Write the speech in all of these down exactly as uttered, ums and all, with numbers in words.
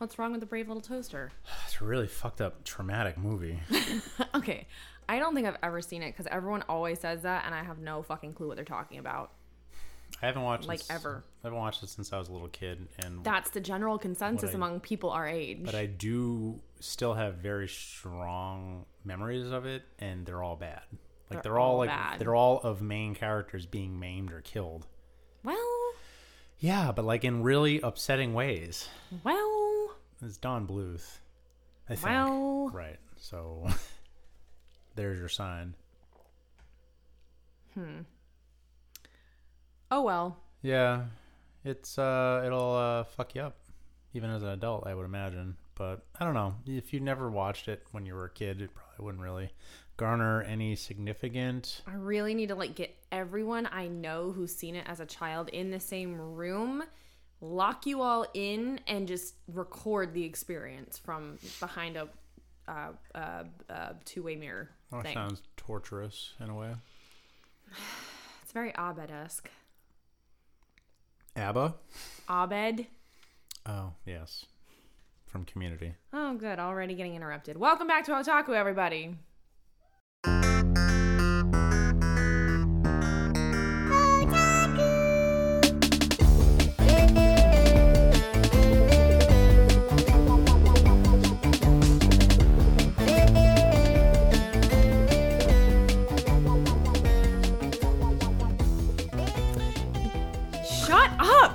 What's wrong with the brave little toaster? It's a really fucked up, traumatic movie. Okay. I don't think I've ever seen it because everyone always says that and I have no fucking clue what they're talking about. I haven't watched like it. ever. I haven't watched it since I was a little kid. And that's the general consensus I, among people our age. But I do still have very strong memories of it, and they're all bad. Like they're, they're all, all like bad. They're all of main characters being maimed or killed. Well, yeah, but like in really upsetting ways. Well, it's Don Bluth. I think. Well, right. So there's your sign. Hmm. Oh, well. Yeah. It's, uh, it'll, uh, fuck you up. Even as an adult, I would imagine. But I don't know. If you never watched it when you were a kid, it probably wouldn't really garner any significant. I really need to, like, get everyone I know who's seen it as a child in the same room, lock you all in, and just record the experience from behind a, uh, uh, uh two-way mirror oh, thing. That sounds torturous in a way. It's very Abed-esque. Abba? Abed. Oh, yes. From Community. Oh, good. Already getting interrupted. Welcome back to Otaku, everybody.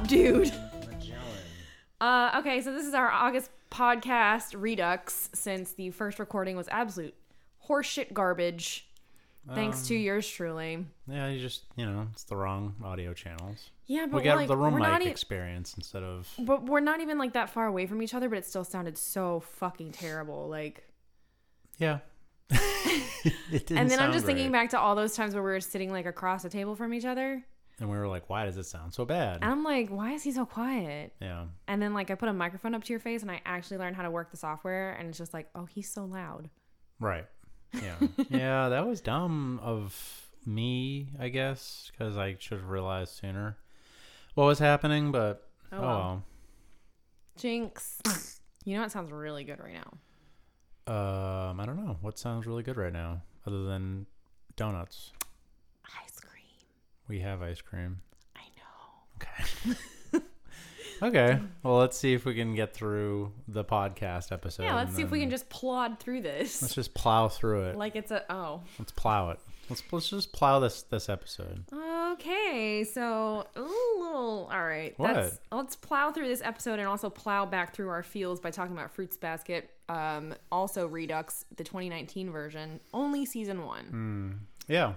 Dude. Uh, okay, so this is our August podcast redux since the first recording was absolute horseshit garbage. Thanks um, to yours truly. Yeah, you just, you know, it's the wrong audio channels. Yeah, but we got like, the room mic e- experience instead of. But we're not even like that far away from each other, but it still sounded so fucking terrible. Like. Yeah. It didn't. And then sound I'm just right. thinking back to all those times where we were sitting like across the table from each other. And we were like, why does it sound so bad? And I'm like, why is he so quiet? Yeah. And then, like, I put a microphone up to your face, and I actually learned how to work the software, and it's just like, oh, he's so loud. Right. Yeah. Yeah, that was dumb of me, I guess, because I should have realized sooner what was happening, but oh, oh well. well. Jinx. You know what sounds really good right now? Um, I don't know. What sounds really good right now, other than donuts? Ice cream. We have ice cream. I know. Okay. Okay. Well, let's see if we can get through the podcast episode. Yeah, let's see if we can just plod through this. Let's just plow through it. Like it's a oh. Let's plow it. Let's let's just plow this this episode. Okay. So, ooh, all right. What? That's, let's plow through this episode and also plow back through our feels by talking about Fruits Basket. Um, also Redux, the twenty nineteen version, only season one. Mm. Yeah.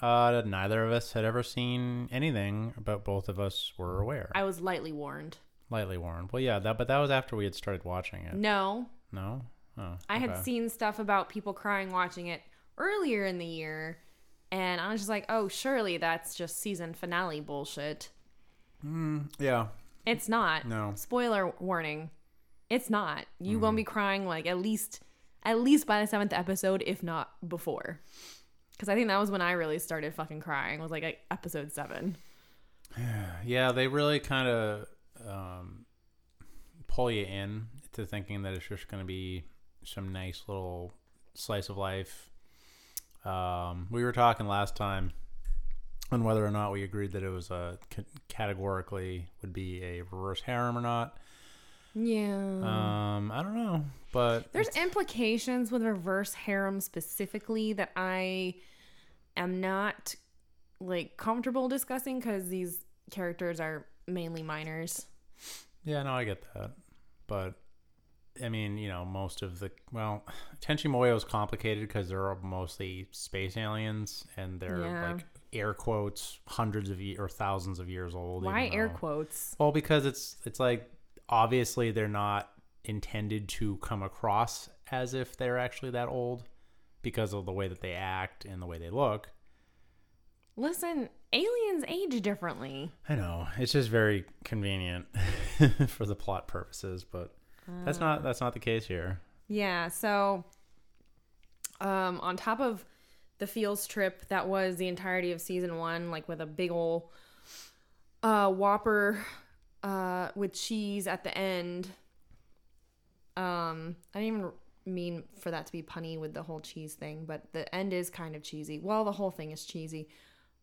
Uh, neither of us had ever seen anything, but both of us were aware. I was lightly warned. Lightly warned. Well, yeah, that, but that was after we had started watching it. No. No? Oh, I okay. had seen stuff about people crying watching it earlier in the year, and I was just like, oh, surely that's just season finale bullshit. Mm, yeah. It's not. No. Spoiler warning. It's not. You're mm. going to be crying like at least, at least by the seventh episode, if not before. Because I think that was when I really started fucking crying. Was like, like episode seven. Yeah, they really kind of um, pull you in to thinking that it's just going to be some nice little slice of life. Um, we were talking last time on whether or not we agreed that it was a c- categorically would be a reverse harem or not. Yeah. Um, I don't know, but there's implications with reverse harem specifically that I am not like comfortable discussing because these characters are mainly minors. Yeah, no, I get that, but I mean, you know, most of the well, Tenshi Moyo is complicated because they're mostly space aliens and they're yeah. like. Air quotes, hundreds of ye- or thousands of years old. Why air though. quotes? Well, because it's it's like. Obviously, they're not intended to come across as if they're actually that old because of the way that they act and the way they look. Listen, aliens age differently. I know. It's just very convenient for the plot purposes, but uh, that's not that's not the case here. Yeah, so um, on top of the Fields trip, that was the entirety of season one, like with a big ol' uh, Whopper... Uh, with cheese at the end Um, I didn't even mean for that to be punny with the whole cheese thing, but the end is kind of cheesy. Well, the whole thing is cheesy.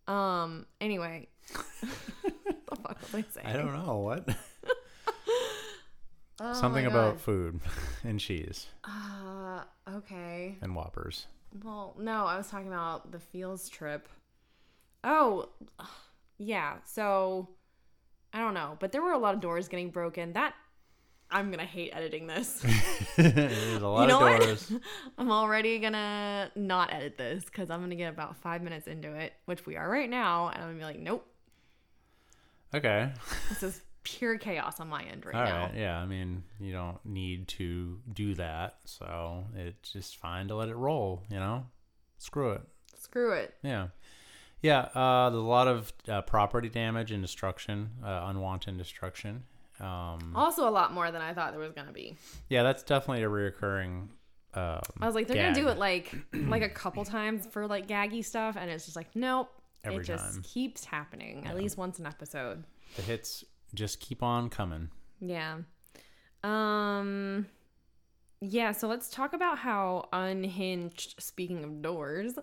Um, anyway. What the fuck was I saying? I don't know. What? Oh, something about food and cheese. Uh, okay. And Whoppers. Well, no, I was talking about the Fields trip. Oh, yeah. So, I don't know. But there were a lot of doors getting broken. That, I'm going to hate editing this. There's a lot you know of doors. What? I'm already going to not edit this because I'm going to get about five minutes into it, which we are right now. And I'm going to be like, nope. Okay. This is pure chaos on my end right All now. Right. Yeah, I mean, you don't need to do that. So it's just fine to let it roll, you know? Screw it. Screw it. Yeah. Yeah, uh, there's a lot of uh, property damage and destruction, uh, unwanted destruction. Um, also a lot more than I thought there was going to be. Yeah, that's definitely a reoccurring um, I was like, they're going to do it like like a couple times for like gaggy stuff, and it's just like, nope. Every it time. Just keeps happening, yeah. At least once an episode. The hits just keep on coming. Yeah. Um. Yeah, so let's talk about how unhinged, speaking of doors,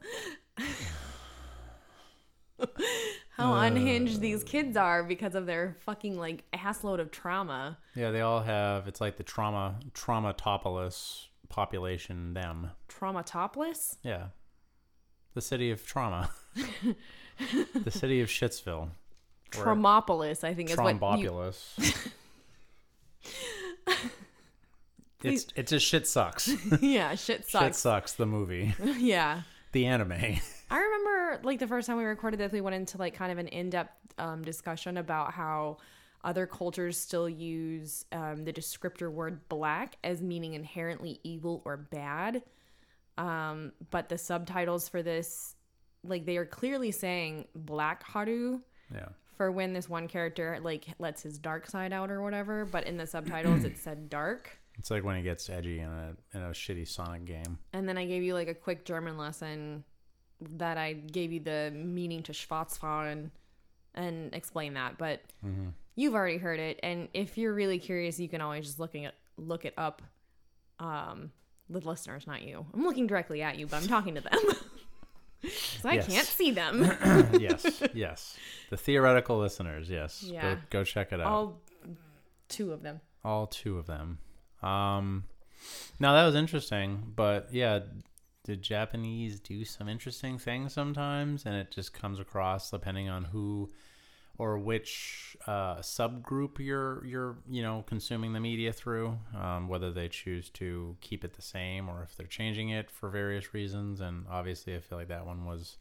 how uh, unhinged these kids are because of their fucking, like, assload of trauma. Yeah, they all have, it's like the trauma, traumatopolis population, them. Traumatopolis? Yeah. The city of trauma. The city of Shitsville. Traumopolis, I think is what you... It's It's just shit sucks. Yeah, shit sucks. Shit sucks, the movie. Yeah. The anime. I remember, like, the first time we recorded this, we went into, like, kind of an in-depth um, discussion about how other cultures still use um, the descriptor word black as meaning inherently evil or bad. Um, but the subtitles for this, like, they are clearly saying black haru. Yeah. For when this one character, like, lets his dark side out or whatever, but in the subtitles it said dark. It's like when it gets edgy in a in a shitty Sonic game. And then I gave you, like, a quick German lesson that I gave you the meaning to Schwarzfahren and explain that, but mm-hmm. You've already heard it, and if you're really curious, you can always just looking at look it up. Um, the listeners, not you. I'm looking directly at you, but I'm talking to them. So I yes. can't see them. Yes, yes. The theoretical listeners, yes. Yeah. Go, go check it out. All two of them. All two of them. Um, now, that was interesting, but yeah, the Japanese do some interesting things sometimes, and it just comes across depending on who or which uh, subgroup you're, you're you know, consuming the media through, um, whether they choose to keep it the same or if they're changing it for various reasons. And obviously, I feel like that one was,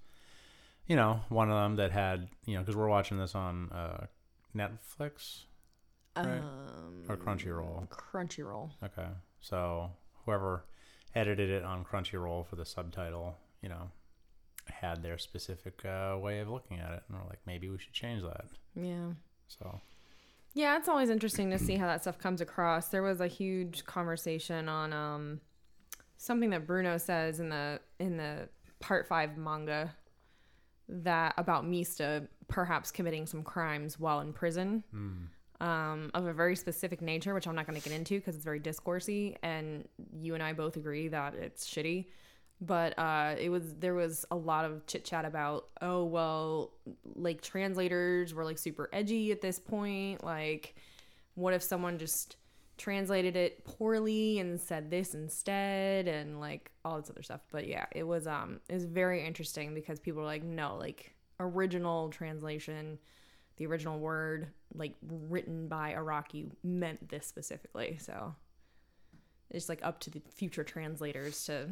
you know, one of them that had, you know, because we're watching this on uh, Netflix, right? um, or Crunchyroll. Crunchyroll. Okay. So whoever edited it on Crunchyroll for the subtitle, you know, had their specific uh, way of looking at it, and we're like, maybe we should change that. Yeah. So. Yeah, it's always interesting to see how that stuff comes across. There was a huge conversation on um, something that Bruno says in the in the part five manga that about Mista perhaps committing some crimes while in prison. Mm. Um, of a very specific nature, which I'm not going to get into because it's very discoursey, and you and I both agree that it's shitty. But uh, it was there was a lot of chit chat about, oh well, like translators were like super edgy at this point. Like, what if someone just translated it poorly and said this instead, and like all this other stuff. But yeah, it was um it was very interesting because people were like, no, like original translation. The original word, like, written by Araki meant this specifically. So it's, like, up to the future translators to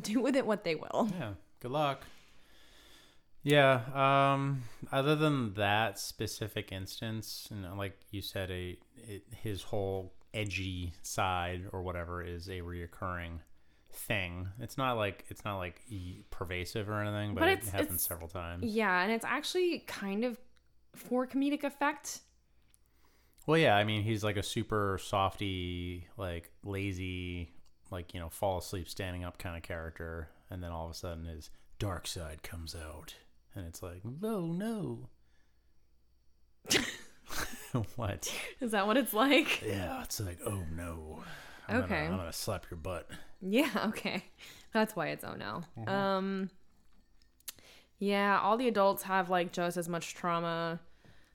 do with it what they will. Yeah. Good luck. Yeah. Um, other than that specific instance, and you know, like you said, a it, his whole edgy side or whatever is a reoccurring thing. It's not like it's not, like, pervasive or anything, but, but it happens several times. Yeah, and it's actually kind of for comedic effect. Well, yeah, I mean, he's like a super softy, like lazy, like, you know, fall asleep standing up kind of character, and then all of a sudden his dark side comes out, and it's like, oh no. What is that? What it's like? Yeah, it's like, oh no. I'm okay. Gonna, I'm gonna slap your butt. Yeah. Okay. That's why it's oh no. Mm-hmm. Um. Yeah. All the adults have like just as much trauma.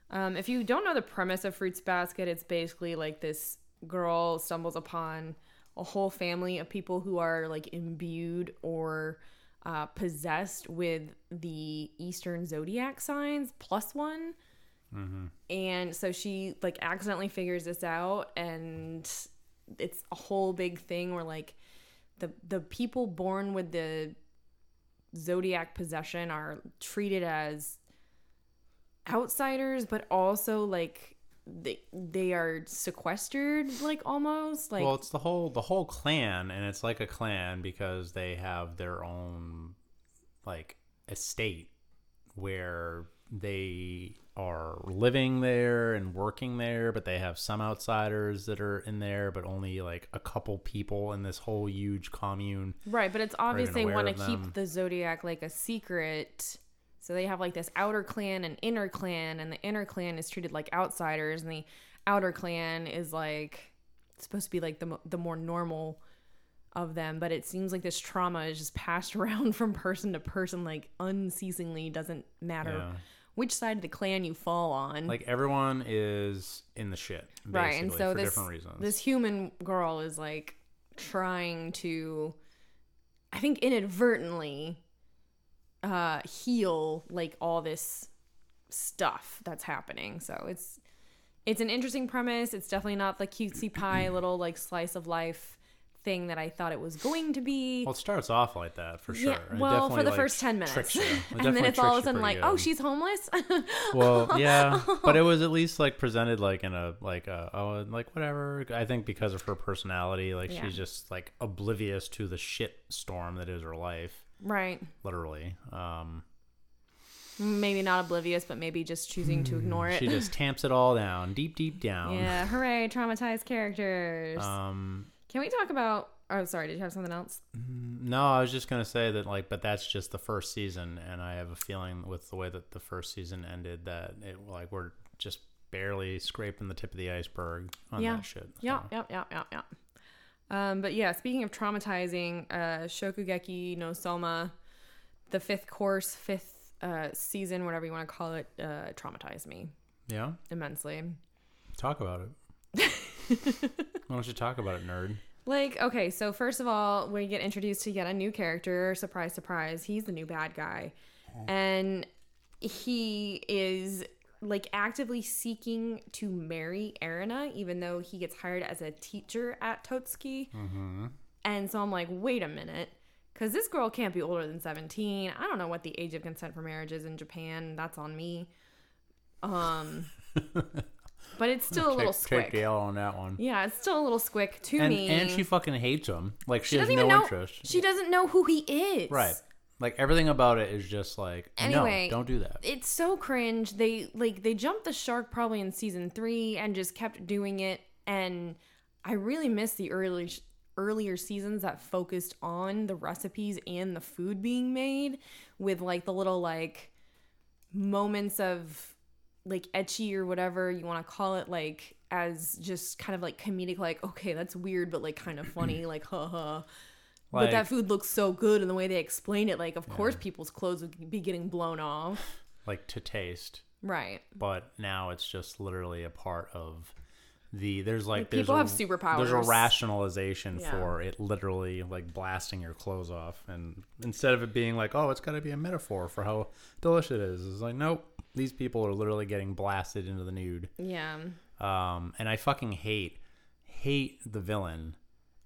Um, if you don't know the premise of Fruits Basket, it's basically like this girl stumbles upon a whole family of people who are like imbued or uh, possessed with the Eastern zodiac signs plus one. Mm-hmm. And so she like accidentally figures this out, and it's a whole big thing where like the the people born with the zodiac possession are treated as outsiders, but also like they they are sequestered, like almost like well it's the whole the whole clan, and it's like a clan because they have their own like estate where they are living there and working there, but they have some outsiders that are in there, but only like a couple people in this whole huge commune, right? But it's obvious they want to keep the zodiac like a secret. So they have like this outer clan and inner clan, and the inner clan is treated like outsiders, and the outer clan is like supposed to be like the the more normal of them. But it seems like this trauma is just passed around from person to person, like unceasingly. Doesn't matter yeah. which side of the clan you fall on. Like everyone is in the shit, basically, right? And so for this, different reasons. This human girl is like trying to, I think, inadvertently. Uh, heal like all this stuff that's happening. So it's it's an interesting premise. It's definitely not the cutesy pie little like slice of life thing that I thought it was going to be. Well, it starts off like that for sure. Yeah, well, for the like, first ten minutes, and then it's all of a sudden like, good. Oh, she's homeless. Well, yeah, but it was at least like presented like in a like a oh like whatever. I think because of her personality, like yeah. she's just like oblivious to the shit storm that is her life. Right. Literally. Um, maybe not oblivious, but maybe just choosing to ignore it. She just tamps it all down, deep, deep down. Yeah. Hooray, traumatized characters. Um, Can we talk about... Oh, sorry. Did you have something else? No, I was just going to say that, like, but that's just the first season, and I have a feeling with the way that the first season ended that, it like, we're just barely scraping the tip of the iceberg on yeah. that shit. So. Yeah, yeah, yeah, yeah, yeah. Um, but yeah, speaking of traumatizing, uh, Shokugeki no Soma, the fifth course, fifth uh, season, whatever you want to call it, uh, traumatized me. Yeah? Immensely. Talk about it. Why don't you talk about it, nerd? Like, okay, so first of all, we get introduced to yet a new character. Surprise, surprise. He's the new bad guy. And he is... like actively seeking to marry Erina, even though he gets hired as a teacher at Totsuki. Mm-hmm. And so I'm like, wait a minute, because this girl can't be older than seventeen. I don't know what the age of consent for marriage is in Japan. That's on me. Um, but it's still a little squick. Take the L on that one. Yeah, it's still a little squick to and, me. And she fucking hates him. Like she, she has no know, interest. She doesn't know who he is. Right. Like, everything about it is just like, anyway, no, don't do that. It's so cringe. They, like, they jumped the shark probably in season three and just kept doing it. And I really miss the early, earlier seasons that focused on the recipes and the food being made with, like, the little, like, moments of, like, ecchi or whatever you want to call it, like, as just kind of, like, comedic, like, okay, that's weird, but, like, kind of funny, like, ha-ha. Like, but that food looks so good, and the way they explain it, like, of yeah. course people's clothes would be getting blown off. Like, to taste. Right. But now it's just literally a part of the, there's like, like there's people a, have superpowers. There's a rationalization yeah. for it literally, like, blasting your clothes off. And instead of it being like, oh, it's got to be a metaphor for how delicious it is. It's like, nope, these people are literally getting blasted into the nude. Yeah. Um, and I fucking hate, hate the villain.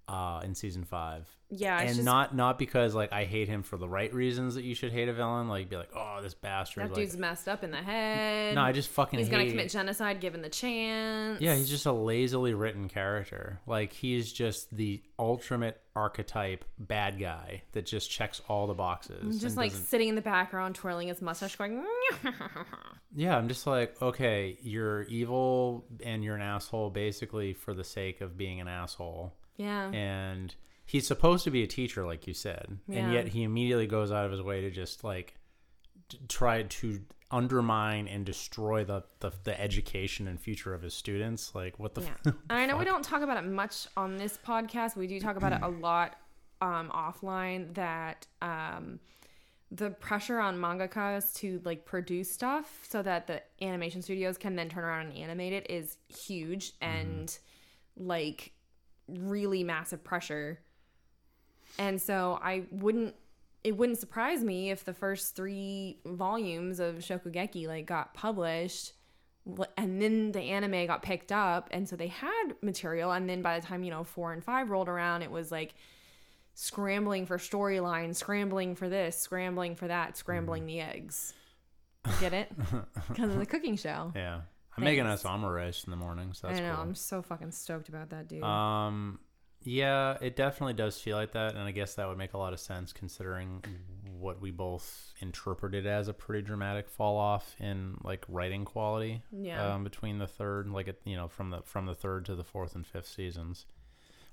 Uh, in season five. Yeah. It's and just, not not because like I hate him for the right reasons that you should hate a villain. Like be like, oh, this bastard. That like, dude's messed up in the head. No, I just fucking he's hate He's going to commit genocide given the chance. Yeah, he's just a lazily written character. Like he's just the ultimate archetype bad guy that just checks all the boxes. Just like sitting in the background twirling his mustache going. Yeah, I'm just like, okay, you're evil and you're an asshole basically for the sake of being an asshole. Yeah. And he's supposed to be a teacher, like you said. Yeah. And yet he immediately goes out of his way to just, like, tried to undermine and destroy the, the, the education and future of his students. Like, what the yeah. f- I know fuck? We don't talk about it much on this podcast. We do talk about it a lot um, offline, that um, the pressure on mangakas to, like, produce stuff so that the animation studios can then turn around and animate it is huge and, mm-hmm. like, really massive pressure. And so I wouldn't It wouldn't surprise me if the first three volumes of Shokugeki like got published, and then the anime got picked up, and so they had material. And then by the time, you know, four and five rolled around, it was like scrambling for storyline, scrambling for this, scrambling for that, scrambling the eggs. Get it? Because of the cooking show. Yeah, I'm Thanks. making us omurice in the morning, so that's I know. Cool. I'm so fucking stoked about that, dude. Um. Yeah, it definitely does feel like that, and I guess that would make a lot of sense considering what we both interpreted as a pretty dramatic fall off in like writing quality. Yeah. Um, between the third, like it, you know, from the from the third to the fourth and fifth seasons,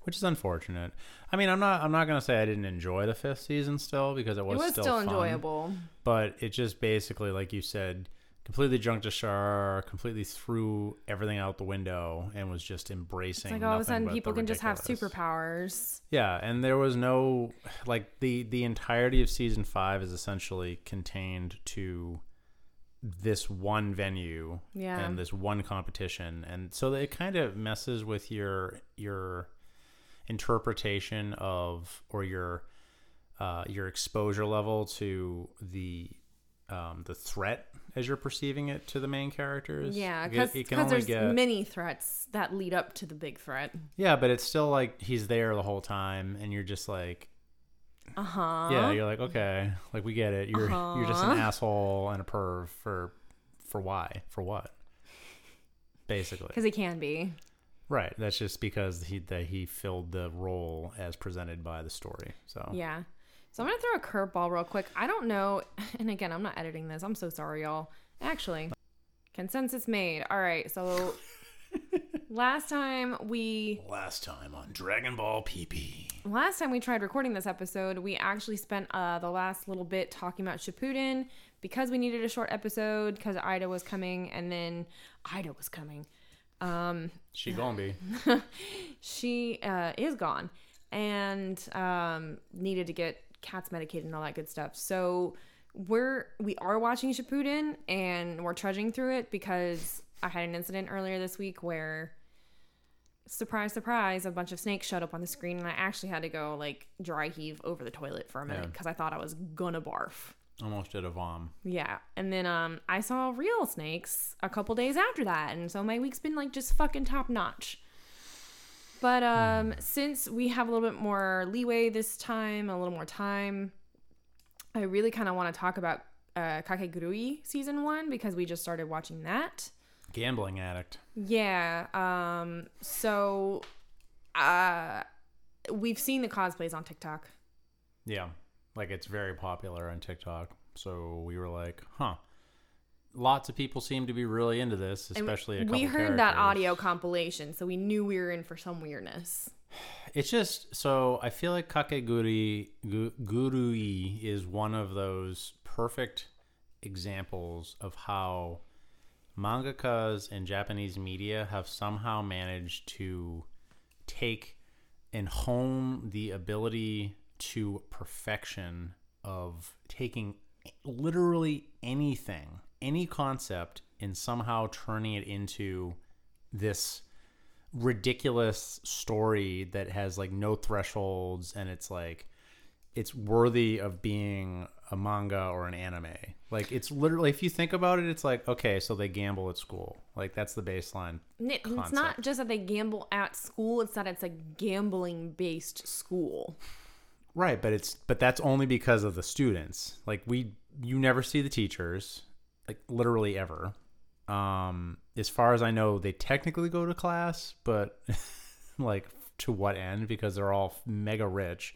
which is unfortunate. I mean, I'm not I'm not gonna say I didn't enjoy the fifth season still, because it was, it was still, still fun, enjoyable. But it just basically, like you said, completely junked a char, completely threw everything out the window, and was just embracing. It's like all of a sudden, people can ridiculous. just have superpowers. Yeah, and there was no, like, the the entirety of season five is essentially contained to this one venue, yeah. and this one competition, and so it kind of messes with your your interpretation of, or your uh, your exposure level to the um, the threat as you're perceiving it to the main characters. Yeah, because there's get... many threats that lead up to the big threat. Yeah, but it's still like he's there the whole time, and you're just like, uh huh. Yeah, you're like, okay, like we get it. You're uh-huh. you're just an asshole and a perv for for why for what? Basically, because he can be. Right. That's just because he that he filled the role as presented by the story. So yeah. So I'm going to throw a curveball real quick. I don't know. And again, I'm not editing this. I'm so sorry, y'all. Actually, consensus made. All right. So last time we... Last time on Dragon Ball P P. Last time we tried recording this episode, we actually spent uh, the last little bit talking about Shippuden because we needed a short episode because Ida was coming. And then Ida was coming. Um, she gone, be. She uh, is gone. And um, needed to get... Cat's medicated and all that good stuff. So we're we are watching Shippuden, and we're trudging through it because I had an incident earlier this week where, surprise, surprise, a bunch of snakes showed up on the screen, and I actually had to go like dry heave over the toilet for a minute because yeah. I thought I was gonna barf. Almost did a vom. Yeah, and then um I saw real snakes a couple days after that, and so my week's been like just fucking top notch. But um, mm. since we have a little bit more leeway this time, a little more time, I really kind of want to talk about uh, Kakegurui season one because we just started watching that. Gambling addict. Yeah. Um. So, uh, we've seen the cosplays on TikTok. Yeah, like it's very popular on TikTok. So we were like, huh. Lots of people seem to be really into this, especially and a couple we heard characters. That audio compilation, so we knew we were in for some weirdness. It's just so I feel like Kakegurui Gurui is one of those perfect examples of how mangakas and Japanese media have somehow managed to take and hone the ability to perfection of taking literally anything, any concept, and somehow turning it into this ridiculous story that has like no thresholds, and it's like it's worthy of being a manga or an anime. Like, it's literally, if you think about it, it's like, okay, so they gamble at school. Like, that's the baseline It's concept. Not just that they gamble at school, it's that it's a gambling based school. Right, but it's but that's only because of the students. Like, we you never see the teachers. Like, literally ever. Um, as far as I know, they technically go to class, but like to what end? Because they're all mega rich.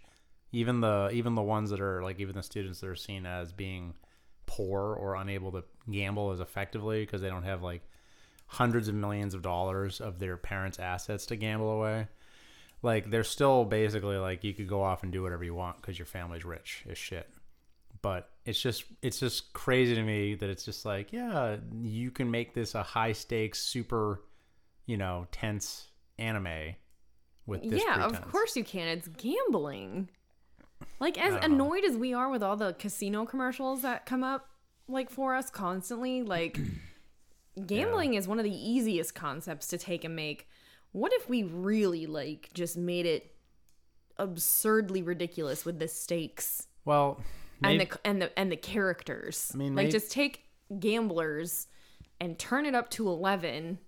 Even the even the ones that are like even the students that are seen as being poor or unable to gamble as effectively because they don't have like hundreds of millions of dollars of their parents' assets to gamble away. Like, they're still basically like, you could go off and do whatever you want because your family's rich as shit. But it's just it's just crazy to me that it's just like, yeah, you can make this a high stakes, super, you know, tense anime with this. Yeah, pretense. Of course you can. It's gambling. Like, as annoyed know. as we are with all the casino commercials that come up like for us constantly, like gambling yeah. is one of the easiest concepts to take and make. What if we really like just made it absurdly ridiculous with the stakes? Well, And maybe, the and the and the characters. I mean, like maybe, just take gamblers and turn it up to eleven.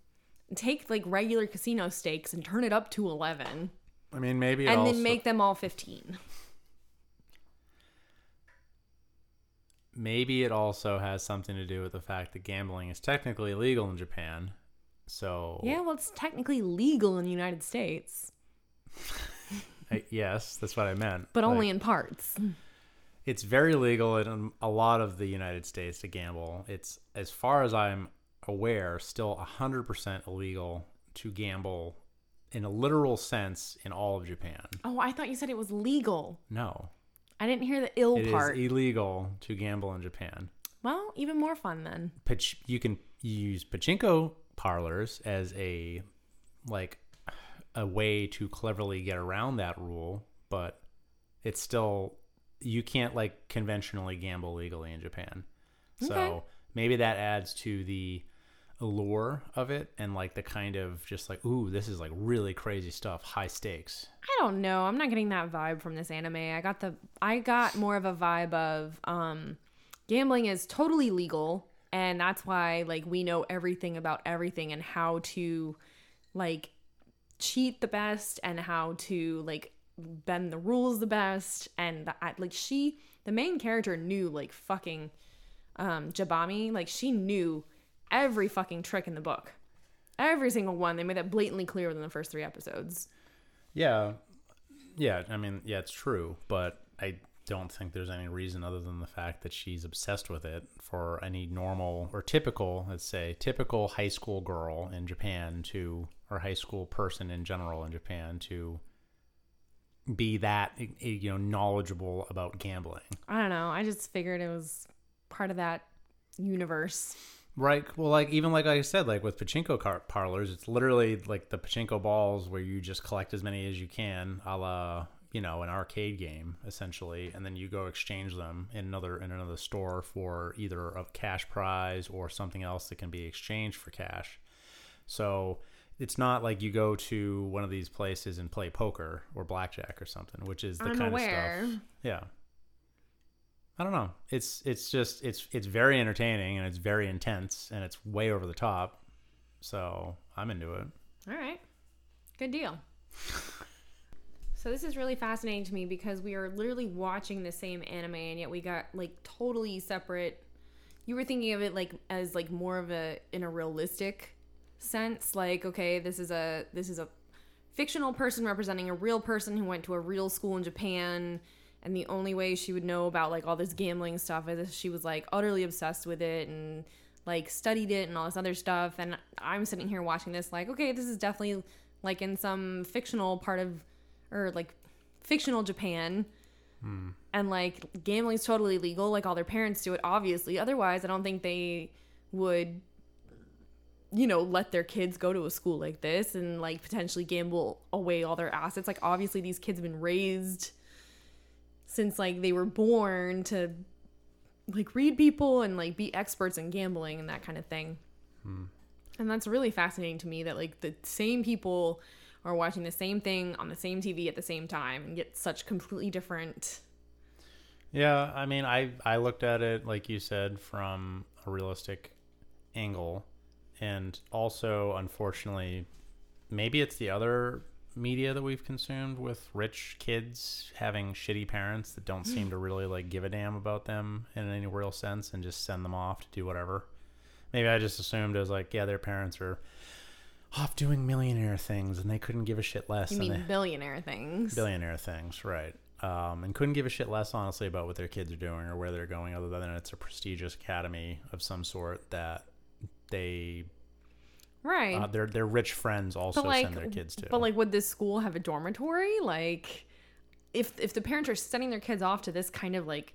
Take like regular casino stakes and turn it up to eleven. I mean, maybe, and also, then make them all fifteen. Maybe it also has something to do with the fact that gambling is technically illegal in Japan. So yeah, well, it's technically legal in the United States. I, yes, that's what I meant. But like, only in parts. It's very legal in a lot of the United States to gamble. It's, as far as I'm aware, still one hundred percent illegal to gamble in a literal sense in all of Japan. Oh, I thought you said it was legal. No. I didn't hear the ill it part. It is illegal to gamble in Japan. Well, even more fun then. Pach- you can use pachinko parlors as a, like, a way to cleverly get around that rule, but it's still... You can't like conventionally gamble legally in Japan. Okay. So maybe that adds to the allure of it and like the kind of just like, ooh, this is like really crazy stuff, high stakes. I don't know. I'm not getting that vibe from this anime. I got the I got more of a vibe of um gambling is totally legal, and that's why like we know everything about everything and how to like cheat the best and how to like bend the rules the best, and the, like she the main character knew like fucking um Jabami, like she knew every fucking trick in the book, every single one. They made that blatantly clear within the first three episodes. Yeah yeah I mean, yeah, it's true, but I don't think there's any reason other than the fact that she's obsessed with it for any normal or typical let's say typical high school girl in Japan to, or high school person in general in Japan to be that, you know, knowledgeable about gambling. I don't know. I just figured it was part of that universe. Right. Well, like, even like I said, like with pachinko car- parlors, it's literally like the pachinko balls where you just collect as many as you can, a la, you know, an arcade game, essentially. And then you go exchange them in another, in another store for either a cash prize or something else that can be exchanged for cash. So... It's not like you go to one of these places and play poker or blackjack or something, which is the I'm kind aware. of stuff. Yeah. I don't know. It's it's just it's it's very entertaining and it's very intense and it's way over the top. So I'm into it. All right. Good deal. So this is really fascinating to me because we are literally watching the same anime and yet we got like totally separate. You were thinking of it like as like more of a in a realistic sense, like, okay, this is a this is a fictional person representing a real person who went to a real school in Japan, and the only way she would know about like all this gambling stuff is if she was like utterly obsessed with it and like studied it and all this other stuff. And I'm sitting here watching this like, okay, this is definitely like in some fictional part of, or like fictional Japan. hmm. And like gambling's totally legal, like all their parents do it obviously, otherwise I don't think they would, you know, let their kids go to a school like this and like potentially gamble away all their assets. Like obviously these kids have been raised since like they were born to like read people and like be experts in gambling and that kind of thing. Hmm. And that's really fascinating to me that like the same people are watching the same thing on the same T V at the same time and get such completely different. Yeah. I mean, I, I looked at it, like you said, from a realistic angle. And also, unfortunately, maybe it's the other media that we've consumed with rich kids having shitty parents that don't seem to really like give a damn about them in any real sense and just send them off to do whatever. Maybe I just assumed it was like, yeah, their parents are off doing millionaire things and they couldn't give a shit less. You mean they... billionaire things. Billionaire things, right. Um, and couldn't give a shit less, honestly, about what their kids are doing or where they're going, other than it's a prestigious academy of some sort that... They, right? Uh, their their rich friends also like, send their kids to. But like, would this school have a dormitory? Like, if if the parents are sending their kids off to this kind of like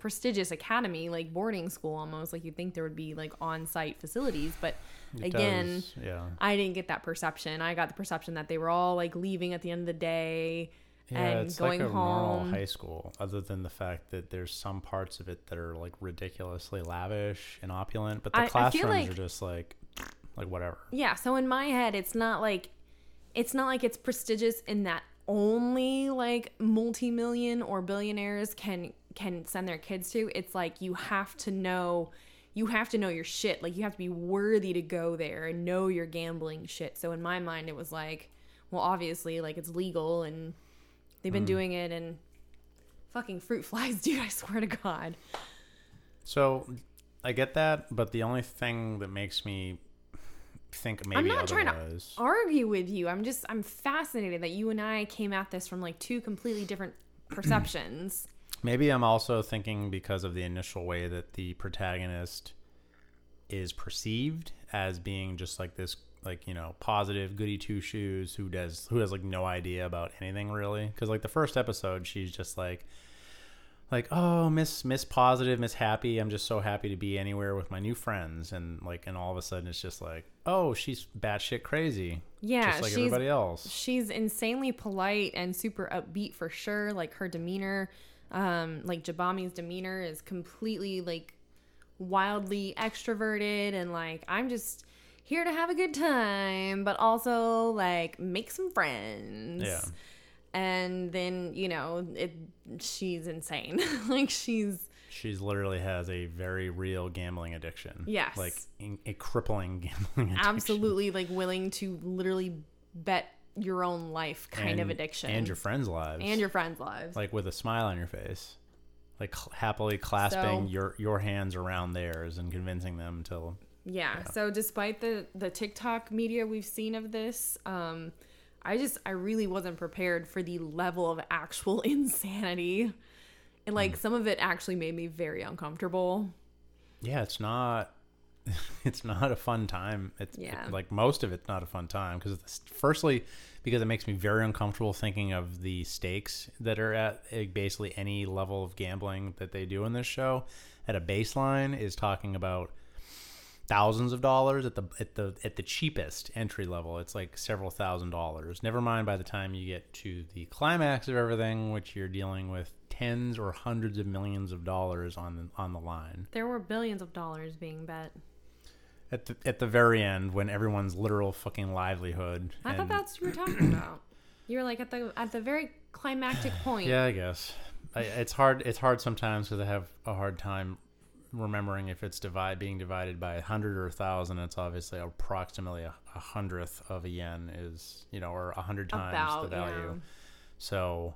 prestigious academy, like boarding school almost, like you'd think there would be like on-site facilities, but it again does. Yeah, I didn't get that perception. I got the perception that they were all like leaving at the end of the day yeah, and it's going like a home normal high school, other than the fact that there's some parts of it that are like ridiculously lavish and opulent, but the I, classrooms I feel like, are just like like whatever. Yeah, so in my head it's not like it's not like it's prestigious in that only like multi-million or billionaires can can send their kids to. It's like you have to know you have to know your shit. Like you have to be worthy to go there and know your gambling shit. So in my mind it was like, well, obviously like it's legal and they've been mm. doing it, and fucking fruit flies, dude, I swear to God. So I get that, but the only thing that makes me think maybe I'm not otherwise. Trying to argue with you. I'm just I'm fascinated that you and I came at this from like two completely different perceptions. Maybe I'm also thinking because of the initial way that the protagonist is perceived as being just like this, like, you know, positive goody two shoes who does who has like no idea about anything really, because like the first episode she's just like like oh miss miss positive miss happy, I'm just so happy to be anywhere with my new friends, and like and all of a sudden it's just like, oh, she's batshit crazy. Yeah, just like everybody else. She's insanely polite and super upbeat for sure. Like her demeanor, um like Jabami's demeanor is completely like wildly extroverted and like I'm just here to have a good time but also like make some friends. Yeah. And then, you know, it, she's insane. Like, she's... She's literally has a very real gambling addiction. Yes. Like, in, a crippling gambling addiction. Absolutely, like, willing to literally bet your own life kind and, of addiction. And your friends' lives. And your friends' lives. Like, with a smile on your face. Like, happily clasping so, your, your hands around theirs and convincing them to... Yeah, yeah. So despite the, the TikTok media we've seen of this... um. I just, I really wasn't prepared for the level of actual insanity. And like mm. some of it actually made me very uncomfortable. Yeah, it's not, it's not a fun time. It's yeah. it, like most of it's not a fun time because firstly, because it makes me very uncomfortable thinking of the stakes that are at like, basically any level of gambling that they do in this show. At a baseline is talking about thousands of dollars at the at the at the cheapest entry level. It's like several thousand dollars. Never mind by the time you get to the climax of everything, which you're dealing with tens or hundreds of millions of dollars on the, on the line. There were billions of dollars being bet at the at the very end when everyone's literal fucking livelihood. I and... thought that's what you were talking about. You were like at the at the very climactic point. Yeah, I guess I, it's hard. It's hard sometimes because I have a hard time remembering if it's divide being divided by a hundred or a thousand. It's obviously approximately a, a hundredth of a yen is, you know, or a hundred times about, the value. Yeah. So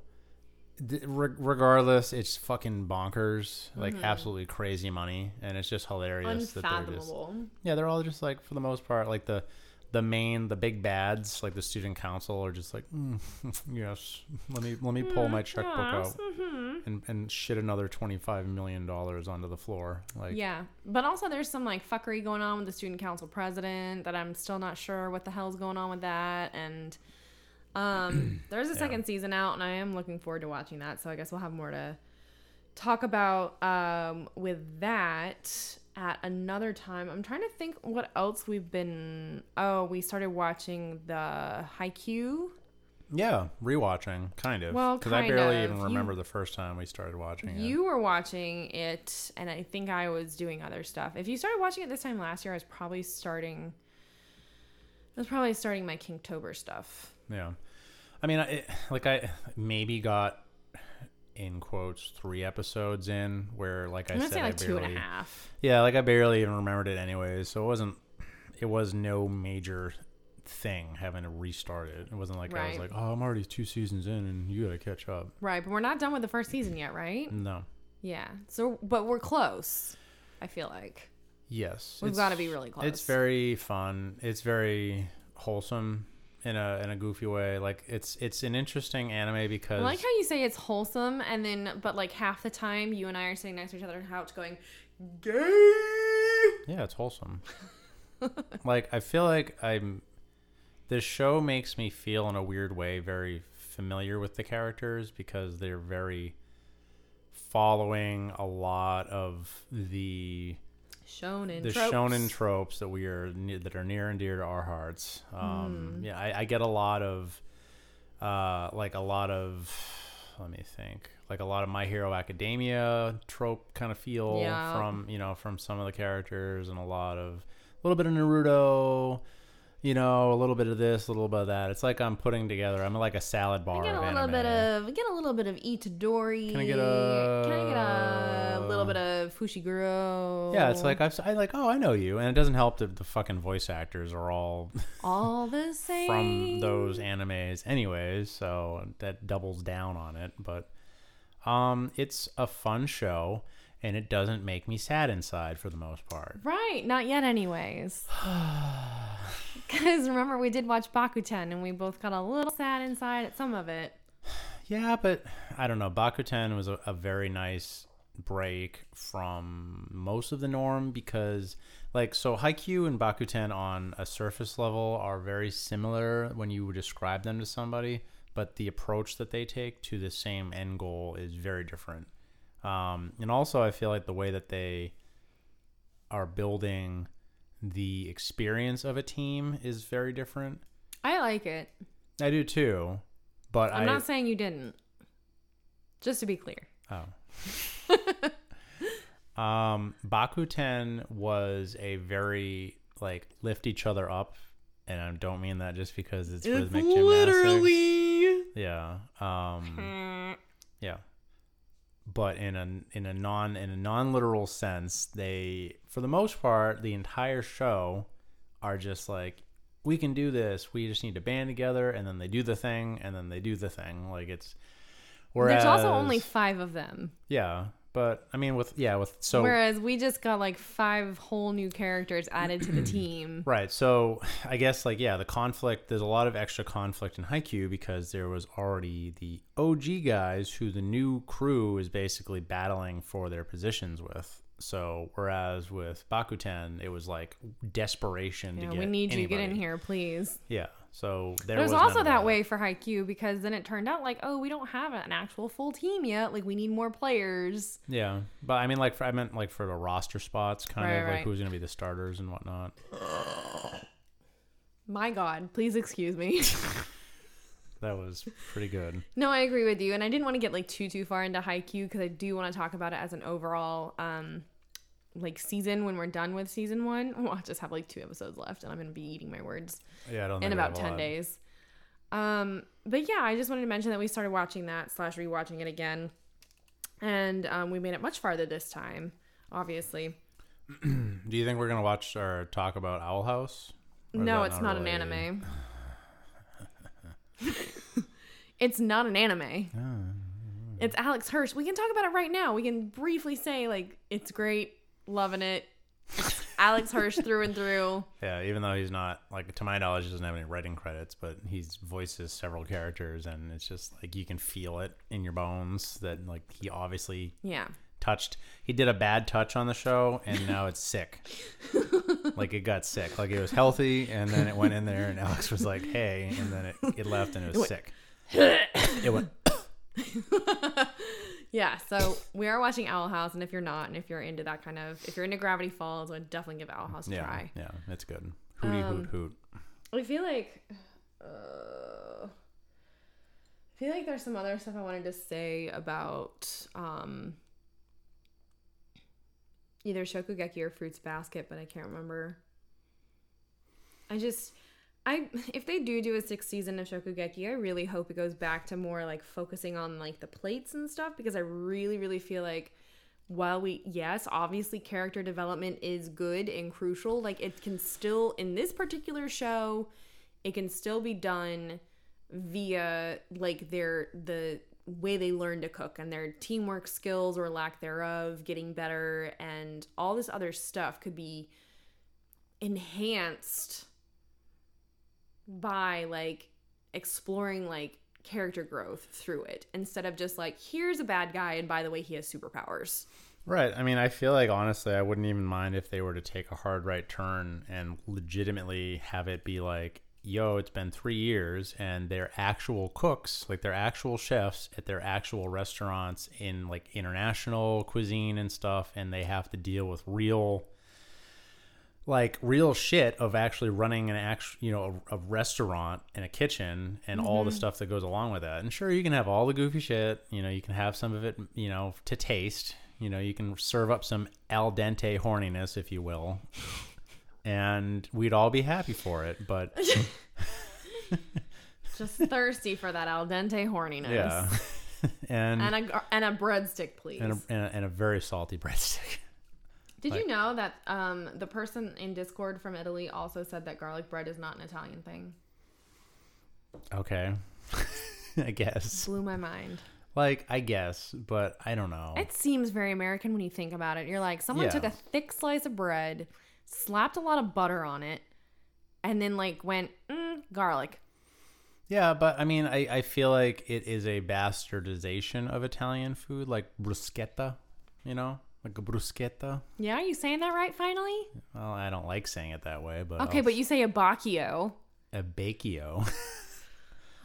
th- re- regardless, it's fucking bonkers, like mm-hmm. absolutely crazy money, and it's just hilarious. Unfathomable. That they're just, yeah, they're all just like for the most part, like the the main the big bads, like the student council, are just like mm, yes, let me let me pull mm, my checkbook yes. out. Mm-hmm. And, and shit another twenty-five million dollars onto the floor. Like, yeah. But also there's some like fuckery going on with the student council president that I'm still not sure what the hell's going on with that. And um, there's a yeah. second season out and I am looking forward to watching that. So I guess we'll have more to talk about um, with that at another time. I'm trying to think what else we've been... Oh, we started watching the Haikyuu. Yeah, rewatching, kind of. Well, because I barely of. even remember you, the first time we started watching it. You were watching it, and I think I was doing other stuff. If you started watching it this time last year, I was probably starting. I was probably starting my Kinktober stuff. Yeah, I mean, it, like I maybe got in quotes three episodes in where, like I I'm said, say like I barely, two and a half. Yeah, like I barely even remembered it anyways, so it wasn't. It was no major thing having to restart it. It wasn't like right. I was like, oh, I'm already two seasons in and you gotta catch up. Right, but we're not done with the first season yet, right? No. Yeah. So, but we're close. I feel like. Yes. We've got to be really close. It's very fun. It's very wholesome in a in a goofy way. Like it's it's an interesting anime because I like how you say it's wholesome and then but like half the time you and I are sitting next to each other on the couch going gay. Yeah, it's wholesome. Like I feel like I'm. This show makes me feel in a weird way very familiar with the characters because they're very following a lot of the shonen the tropes. shonen tropes that we are that are near and dear to our hearts. Um, mm. Yeah, I, I get a lot of uh, like a lot of let me think like a lot of My Hero Academia trope kind of feel yeah. from you know from some of the characters, and a lot of a little bit of Naruto. You know, a little bit of this, a little bit of that. It's like I'm putting together. I'm like a salad bar. Can I get a little anime. bit of get a little bit of Itadori. Can I get a? Can I get a little bit of Fushiguro? Yeah, it's like I've, I like. Oh, I know you, and it doesn't help that the fucking voice actors are all all the same from those animes, anyways. So that doubles down on it. But um, it's a fun show. And it doesn't make me sad inside for the most part. Right. Not yet anyways. Because remember, we did watch Bakuten, and we both got a little sad inside at some of it. Yeah, but I don't know. Bakuten was a, a very nice break from most of the norm because, like, so Haikyuu and Bakuten on a surface level are very similar when you describe them to somebody. But the approach that they take to the same end goal is very different. Um, and also I feel like the way that they are building the experience of a team is very different. I like it. I do too, but I'm I, not saying you didn't, just to be clear. Oh, um, Bakuten was a very like lift each other up. And I don't mean that just because it's, it's rhythmic gymnastics. Literally. Yeah. Um, yeah. But in a in a non in a non-literal sense, they for the most part the entire show are just like, we can do this. We just need to band together, and then they do the thing, and then they do the thing. Like it's whereas there's also only five of them. Yeah, but I mean with yeah with so whereas we just got like five whole new characters added to the team. Right. So I guess like yeah the conflict there's a lot of extra conflict in Haikyuu because there was already the O G guys who the new crew is basically battling for their positions with. So whereas with Bakuten it was like desperation yeah, to get we need anybody. You to get in here please. Yeah. So there was, was also that way for Haikyuu because then it turned out like, oh, we don't have an actual full team yet. Like we need more players. Yeah. But I mean, like for, I meant like for the roster spots, kind right, of right. like who's going to be the starters and whatnot. My God, please excuse me. That was pretty good. No, I agree with you. And I didn't want to get like too, too far into Haikyuu because I do want to talk about it as an overall um, like season when we're done with season one. We'll just have like two episodes left and I'm going to be eating my words yeah, I don't in about ten days. Um, but yeah, I just wanted to mention that we started watching that slash rewatching it again. And um, we made it much farther this time, obviously. Do you think we're going to watch or talk about Owl House? No, it's not, not really... an anime. It's not an anime. Oh. It's Alex Hirsch. We can talk about it right now. We can briefly say like, it's great. Loving it. Alex Hirsch through and through. Yeah, even though he's not, like, to my knowledge, he doesn't have any writing credits, but he voices several characters, and it's just, like, you can feel it in your bones that, like, he obviously yeah. touched. He did a bad touch on the show, and now it's sick. Like, it got sick. Like, it was healthy, and then it went in there, and Alex was like, hey, and then it, it left, and it was it went, sick. It went... Yeah, so we are watching Owl House, and if you're not, and if you're into that kind of, if you're into Gravity Falls, I'd definitely give Owl House a yeah, try. Yeah, it's good. Hooty um, hoot hoot. I feel like, uh, I feel like there's some other stuff I wanted to say about um, either Shokugeki or Fruits Basket, but I can't remember. I just... I if they do do a sixth season of Shokugeki, I really hope it goes back to more like focusing on like the plates and stuff because I really, really feel like while we, yes, obviously character development is good and crucial, like it can still, in this particular show, it can still be done via like their, the way they learn to cook and their teamwork skills or lack thereof, getting better and all this other stuff could be enhanced by like exploring like character growth through it instead of just like here's a bad guy and by the way he has superpowers. Right. I mean, I feel like honestly I wouldn't even mind if they were to take a hard right turn and legitimately have it be like yo, it's been three years and they're actual cooks, like they're actual chefs at their actual restaurants in like international cuisine and stuff. And they have to deal with real, like real shit of actually running an actual, you know, a, a restaurant and a kitchen and mm-hmm. all the stuff that goes along with that. And sure, you can have all the goofy shit, you know, you can have some of it, you know, to taste, you know, you can serve up some al dente horniness, if you will. And we'd all be happy for it, but just thirsty for that al dente horniness. Yeah, and and a and a breadstick, please, and a, and a, and a very salty breadstick. Did like, you know that um, the person in Discord from Italy also said that garlic bread is not an Italian thing? Okay, I guess. Blew my mind. Like, I guess, but I don't know. It seems very American when you think about it. You're like, someone yeah. took a thick slice of bread, slapped a lot of butter on it, and then like went mm, garlic. Yeah, but I mean, I, I feel like it is a bastardization of Italian food, like bruschetta, you know, like a bruschetta. Yeah, are you saying that right? Finally. Well, I don't like saying it that way, but okay, I'll... but you say a bacchio. A bacchio.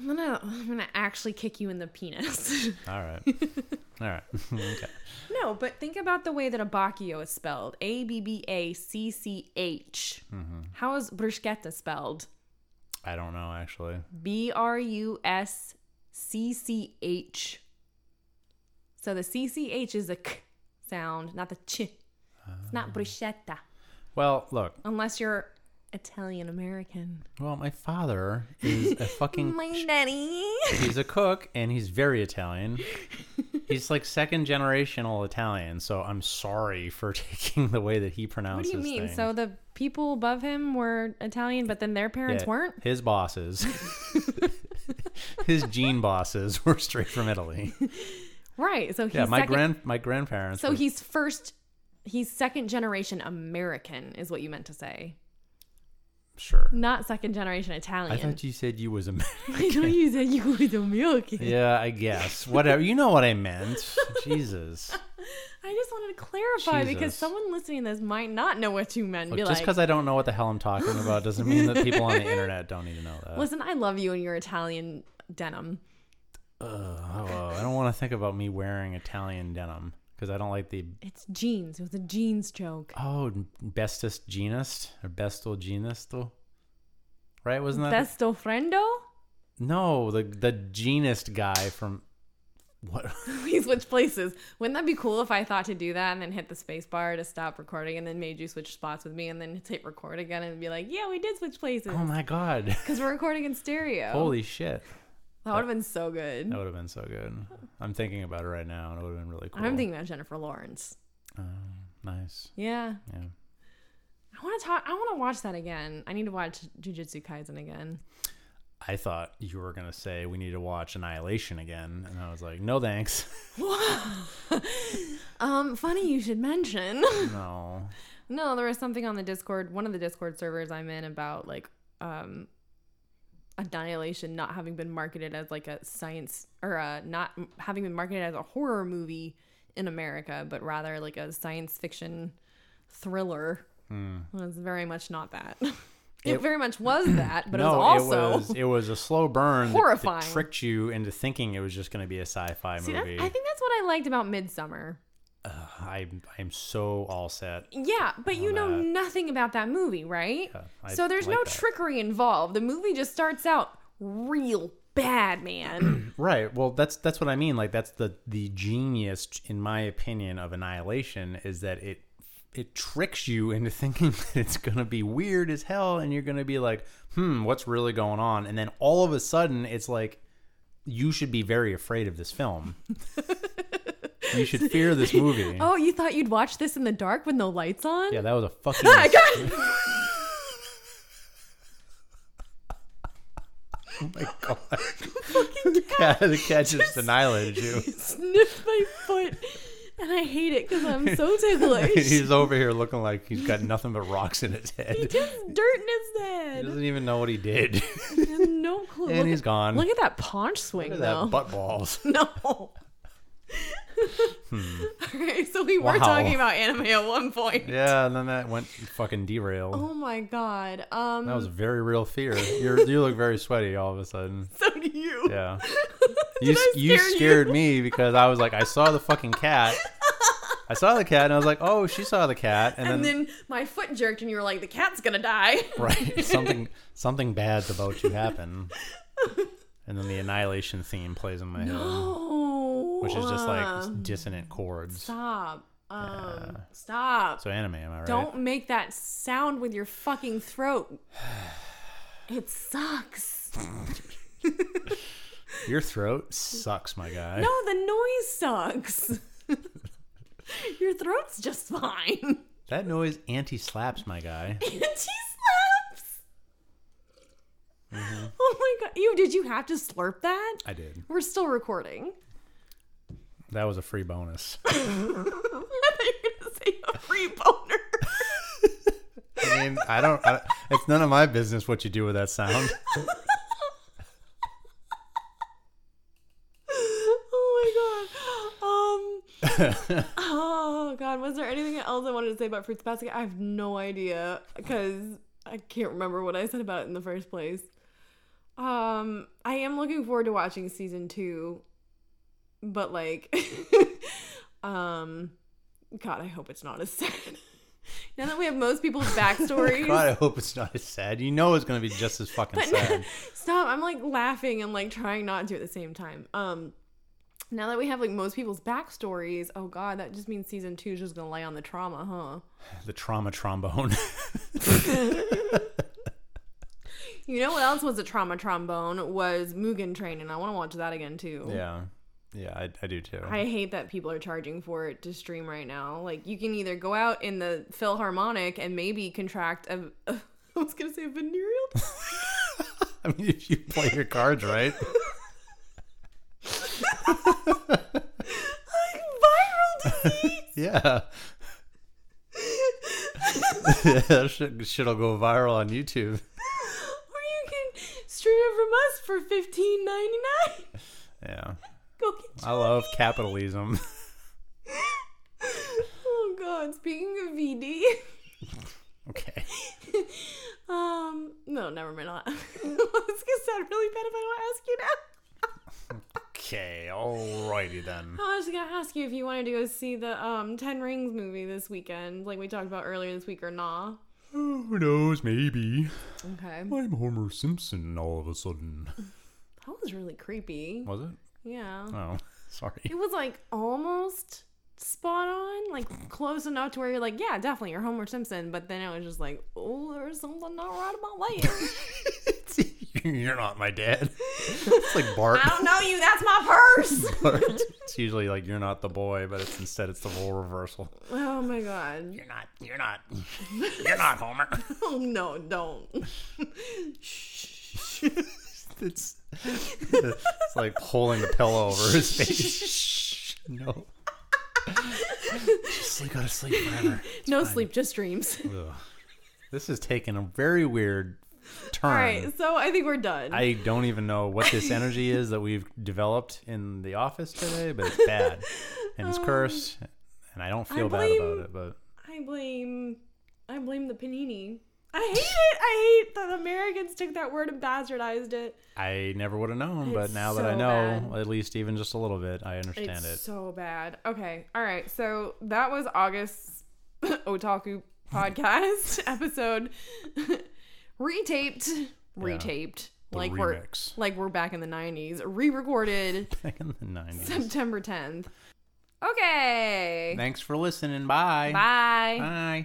I'm gonna I'm gonna actually kick you in the penis. All right. All right. Okay. No, but think about the way that a bacchio is spelled. A B B A C C H. Mm-hmm. How is bruschetta spelled? I don't know, actually. B R U S C C H. So the C C H is a k sound, not the ch. Uh, it's not bruschetta. Well, look. Unless you're Italian American. Well, my father is a fucking my daddy. He's a cook and he's very Italian. He's like second generational Italian, so I'm sorry for taking the way that he pronounces things. What do you mean? Things. So the people above him were Italian, but then their parents yeah, weren't? His bosses. His gene bosses were straight from Italy. Right. So he's Yeah, my second, grand my grandparents. So were, he's first he's second generation American is what you meant to say. Sure. Not second generation Italian. I thought you said you was American. I thought you said you was American. Yeah, I guess. Whatever. You know what I meant. Jesus. I just wanted to clarify Jesus. Because someone listening to this might not know what you meant. Look, be just because like, I don't know what the hell I'm talking about doesn't mean that people on the internet don't need to know that. Listen, I love you and your Italian denim. Uh, oh, I don't want to think about me wearing Italian denim because I don't like the... It's jeans. It was a jeans joke. Oh, bestest genist or besto genisto, right? Wasn't that besto friendo? No, the the genist guy from what? We switched places. Wouldn't that be cool if I thought to do that and then hit the space bar to stop recording and then made you switch spots with me and then hit record again and be like, yeah, we did switch places. Oh my god! Because we're recording in stereo. Holy shit. That would have been so good. That would have been so good. I'm thinking about it right now, and it would have been really cool. I'm thinking about Jennifer Lawrence. Oh, nice. Yeah. Yeah. I want to talk. I want to watch that again. I need to watch Jujutsu Kaisen again. I thought you were gonna say we need to watch Annihilation again, and I was like, no thanks. um, funny you should mention. No. No, there was something on the Discord, one of the Discord servers I'm in, about like, um. Annihilation not having been marketed as like a science or a, not having been marketed as a horror movie in America, but rather like a science fiction thriller. Mm. It was very much not that. It, it very much was that, but no, it was also it was, it was a slow burn horrifying. That, that tricked you into thinking it was just going to be a sci-fi See, movie. That, I think that's what I liked about Midsommar. Uh, I I'm so all set. Yeah, but you know that. Nothing about that movie, right? Yeah, so there's like no that. Trickery involved. The movie just starts out real bad, man. Right. Well, that's that's what I mean. Like that's the the genius, in my opinion, of Annihilation is that it it tricks you into thinking that it's gonna be weird as hell, and you're gonna be like, hmm, what's really going on? And then all of a sudden, it's like you should be very afraid of this film. You should fear this movie. Oh, you thought you'd watch this in the dark with no lights on? Yeah, that was a fucking... Oh, my God. Oh, my God. The fucking cat. The cat just, just annihilated you. Sniffed my foot. And I hate it because I'm so ticklish. He's over here looking like he's got nothing but rocks in his head. He just dirt in his head. He doesn't even know what he did. He has no clue. And look he's at, gone. Look at that paunch swing, though. Look at though. That butt balls. No. hmm. Okay, so we wow. were talking about anime at one point. Yeah, and then that went fucking derailed. Oh my god. Um, that was a very real fear. You're, you look very sweaty all of a sudden. So do you. Yeah. you you scared you? me because I was like, I saw the fucking cat. I saw the cat and I was like, oh, she saw the cat. And, and then, then my foot jerked and you were like, the cat's going to die. Right. Something something bad's about to happen. And then the Annihilation theme plays in my no. head. Which is just like um, dissonant chords. Stop. Um, yeah. Stop. So anime, am I right? Don't make that sound with your fucking throat. It sucks. Your throat sucks, my guy. No, the noise sucks. Your throat's just fine. That noise anti-slaps, my guy. Anti-slaps? Mm-hmm. Oh my god. You did you have to slurp that? I did. We're still recording. That was a free bonus. I thought you were gonna say a free boner. I mean, I don't I, it's none of my business what you do with that sound. Oh god, was there anything else I wanted to say about Fruits Basket? I have no idea because I can't remember what I said about it in the first place. Um, I am looking forward to watching season two, but like, um, god, I hope it's not as sad. Now that we have most people's backstories. God, I hope it's not as sad. You know it's going to be just as fucking sad. Stop, I'm like laughing and like trying not to at the same time. Um, Now that we have, like, most people's backstories, oh, God, that just means season two is just going to lay on the trauma, huh? The trauma trombone. You know what else was a trauma trombone? Was Mugen Train, and I want to watch that again, too. Yeah. Yeah, I, I do, too. I hate that people are charging for it to stream right now. Like, you can either go out in the Philharmonic and maybe contract a... a I was going to say a venereal I mean, if you play your cards right... Like viral disease. Yeah. Yeah, that shit, shit'll go viral on YouTube. Or you can stream it from us for fifteen ninety nine. Yeah. Go get I love V D. Capitalism. Oh god! Speaking of V D. Okay. Um. No, never mind. It's gonna sound really bad if I don't ask you now. Okay, alrighty then. I was gonna ask you if you wanted to go see the um Ten Rings movie this weekend, like we talked about earlier this week, or nah? Oh, who knows? Maybe. Okay. I'm Homer Simpson all of a sudden. That was really creepy. Was it? Yeah. Oh, sorry. It was like almost spot on, like close enough to where you're like, yeah, definitely, you're Homer Simpson, but then it was just like, oh, there's something not right about life. You're not my dad. It's like Bart. I don't know you. That's my purse. Bart. It's usually like you're not the boy, but it's instead it's the whole reversal. Oh my god. You're not. You're not. You're not Homer. Oh no! Don't. Shh. It's, it's like pulling the pillow over his face. No. Just sleep. Go to sleep forever. It's no fine. Sleep, just dreams. Ugh. This is taking a very weird. Turn. All right, so I think we're done. I don't even know what this energy is that we've developed in the office today, but it's bad and it's um, cursed, and I don't feel I blame, bad about it. But I blame, I blame the panini. I hate it. I hate that Americans took that word and bastardized it. I never would have known, it's but now so that I know, bad. At least even just a little bit, I understand it's it. It's so bad. Okay, all right. So that was August's Otaku podcast episode. Retaped, retaped, yeah, like remix. we're like we're back in the nineties, re-recorded. Back in the nineties, September tenth. Okay. Thanks for listening. Bye. Bye. Bye.